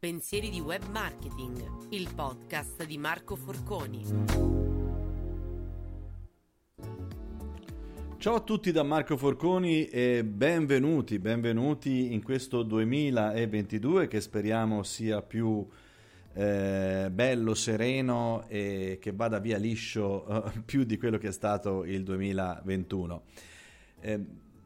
Pensieri di Web Marketing, il podcast di Marco Forconi. Ciao a tutti da Marco Forconi e benvenuti in questo 2022 che speriamo sia più bello, sereno e che vada via liscio più di quello che è stato il 2021.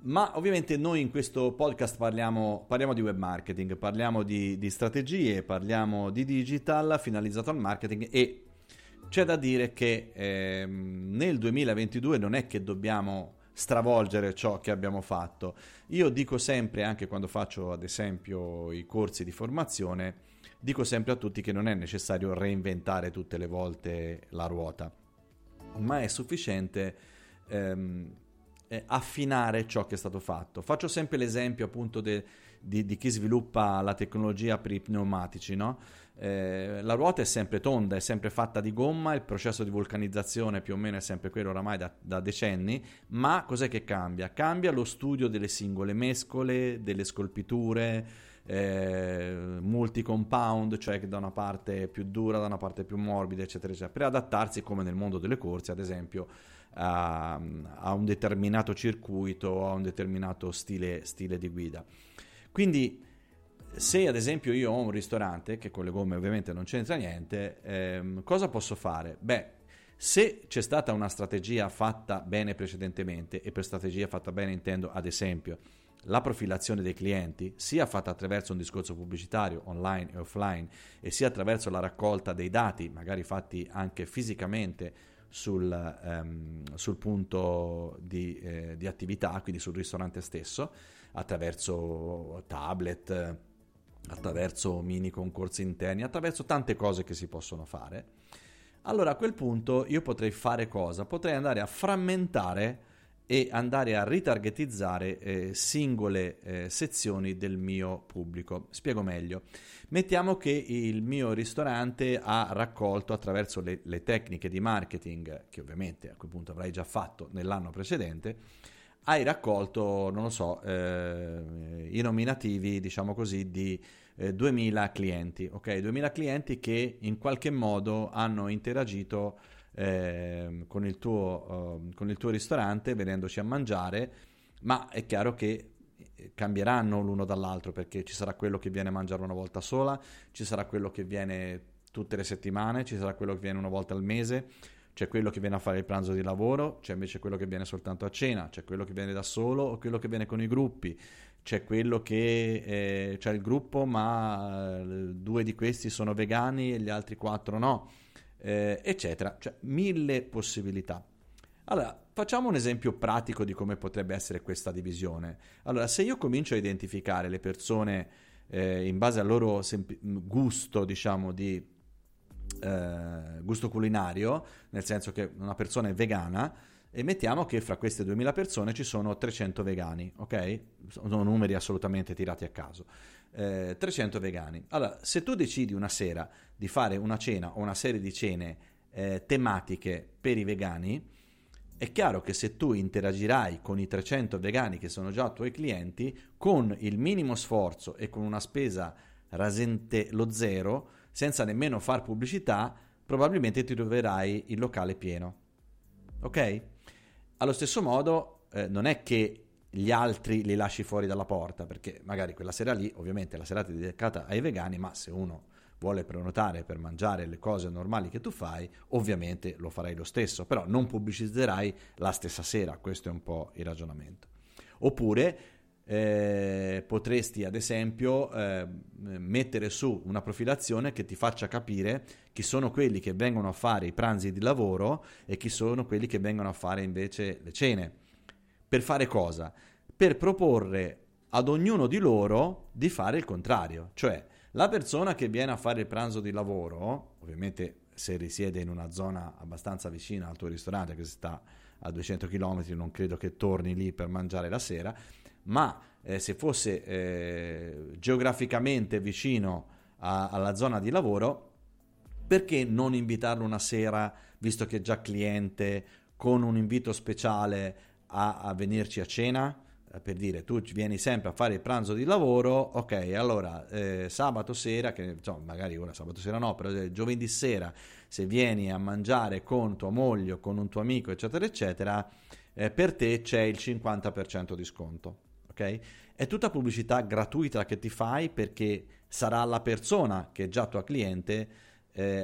Ma ovviamente noi in questo podcast parliamo di web marketing, parliamo di strategie, parliamo di digital finalizzato al marketing, e c'è da dire che nel 2022 non è che dobbiamo stravolgere ciò che abbiamo fatto. Io dico sempre, anche quando faccio ad esempio i corsi di formazione, dico sempre a tutti che non è necessario reinventare tutte le volte la ruota, ma è sufficiente affinare ciò che è stato fatto. Faccio sempre l'esempio appunto di chi sviluppa la tecnologia per i pneumatici, no? La ruota è sempre tonda, è sempre fatta di gomma, il processo di vulcanizzazione più o meno è sempre quello oramai da decenni, ma cos'è che cambia? Cambia lo studio delle singole mescole, delle scolpiture, multi compound, cioè che da una parte è più dura, da una parte è più morbida, eccetera eccetera, per adattarsi, come nel mondo delle corse ad esempio, a un determinato circuito, a un determinato stile di guida. Quindi se ad esempio io ho un ristorante, che con le gomme ovviamente non c'entra niente, cosa posso fare? Beh, se c'è stata una strategia fatta bene precedentemente, e per strategia fatta bene intendo ad esempio la profilazione dei clienti, sia fatta attraverso un discorso pubblicitario online e offline, e sia attraverso la raccolta dei dati, magari fatti anche fisicamente sul punto di attività, quindi sul ristorante stesso, attraverso tablet, attraverso mini concorsi interni, attraverso tante cose che si possono fare. Allora a quel punto io potrei fare cosa? Potrei andare a frammentare e andare a ritargetizzare singole sezioni del mio pubblico. Spiego meglio. Mettiamo che il mio ristorante ha raccolto, attraverso le tecniche di marketing, che ovviamente a quel punto avrai già fatto nell'anno precedente, hai raccolto, non lo so, i nominativi, diciamo così, di 2000 clienti, ok? 2000 clienti che in qualche modo hanno interagito con il tuo ristorante, venendoci a mangiare, ma è chiaro che cambieranno l'uno dall'altro, perché ci sarà quello che viene a mangiare una volta sola, ci sarà quello che viene tutte le settimane, ci sarà quello che viene una volta al mese, c'è quello che viene a fare il pranzo di lavoro, c'è invece quello che viene soltanto a cena, c'è quello che viene da solo o quello che viene con i gruppi, c'è quello che c'è il gruppo ma due di questi sono vegani e gli altri quattro no, eccetera, cioè mille possibilità. Allora facciamo un esempio pratico di come potrebbe essere questa divisione. Allora, se io comincio a identificare le persone in base al loro gusto, diciamo di gusto culinario, nel senso che una persona è vegana, e mettiamo che fra queste 2000 persone ci sono 300 vegani, ok? Sono numeri assolutamente tirati a caso, 300 vegani. Allora, se tu decidi una sera di fare una cena o una serie di cene tematiche per i vegani, è chiaro che se tu interagirai con i 300 vegani che sono già tuoi clienti, con il minimo sforzo e con una spesa rasente lo zero, senza nemmeno far pubblicità, probabilmente ti troverai il locale pieno, ok? Allo stesso modo non è che gli altri li lasci fuori dalla porta, perché magari quella sera lì, ovviamente la serata è dedicata ai vegani, ma se uno vuole prenotare per mangiare le cose normali che tu fai, ovviamente lo farai lo stesso, però non pubblicizzerai la stessa sera. Questo è un po' il ragionamento. Oppure potresti ad esempio mettere su una profilazione che ti faccia capire chi sono quelli che vengono a fare i pranzi di lavoro e chi sono quelli che vengono a fare invece le cene. Per fare cosa? Per proporre ad ognuno di loro di fare il contrario, cioè la persona che viene a fare il pranzo di lavoro, ovviamente se risiede in una zona abbastanza vicina al tuo ristorante, che sta a 200 km, non credo che torni lì per mangiare la sera, ma se fosse geograficamente vicino alla zona di lavoro, perché non invitarlo una sera, visto che è già cliente, con un invito speciale a venirci a cena? per dire, tu vieni sempre a fare il pranzo di lavoro, ok, allora sabato sera, che insomma, magari ora sabato sera no, però giovedì sera, se vieni a mangiare con tua moglie o con un tuo amico, eccetera, eccetera, per te c'è il 50% di sconto, ok? È tutta pubblicità gratuita che ti fai, perché sarà la persona che è già tua cliente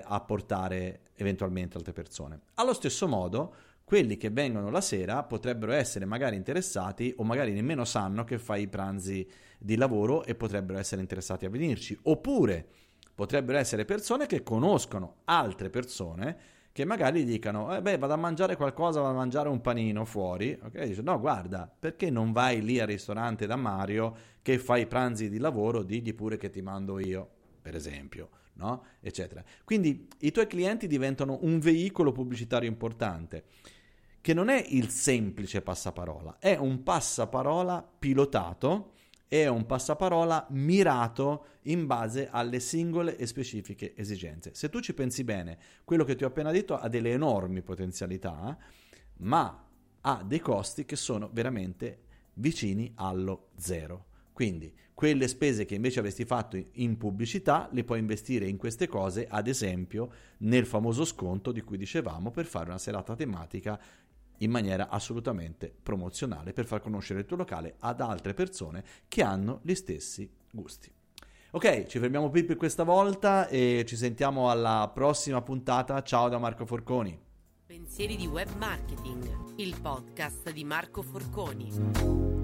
a portare eventualmente altre persone. Allo stesso modo, quelli che vengono la sera potrebbero essere magari interessati, o magari nemmeno sanno che fai i pranzi di lavoro e potrebbero essere interessati a venirci, oppure potrebbero essere persone che conoscono altre persone che magari dicano vado a mangiare qualcosa, vado a mangiare un panino fuori, ok? Dice, no guarda, perché non vai lì al ristorante da Mario che fa i pranzi di lavoro, digli pure che ti mando io, per esempio, no? Eccetera. Quindi i tuoi clienti diventano un veicolo pubblicitario importante, che non è il semplice passaparola, è un passaparola pilotato, è un passaparola mirato in base alle singole e specifiche esigenze. Se tu ci pensi bene, quello che ti ho appena detto ha delle enormi potenzialità, ma ha dei costi che sono veramente vicini allo zero. Quindi quelle spese che invece avresti fatto in pubblicità le puoi investire in queste cose, ad esempio nel famoso sconto di cui dicevamo, per fare una serata tematica in maniera assolutamente promozionale, per far conoscere il tuo locale ad altre persone che hanno gli stessi gusti. Ok, ci fermiamo qui per questa volta e ci sentiamo alla prossima puntata. Ciao da Marco Forconi. Pensieri di Web Marketing, il podcast di Marco Forconi.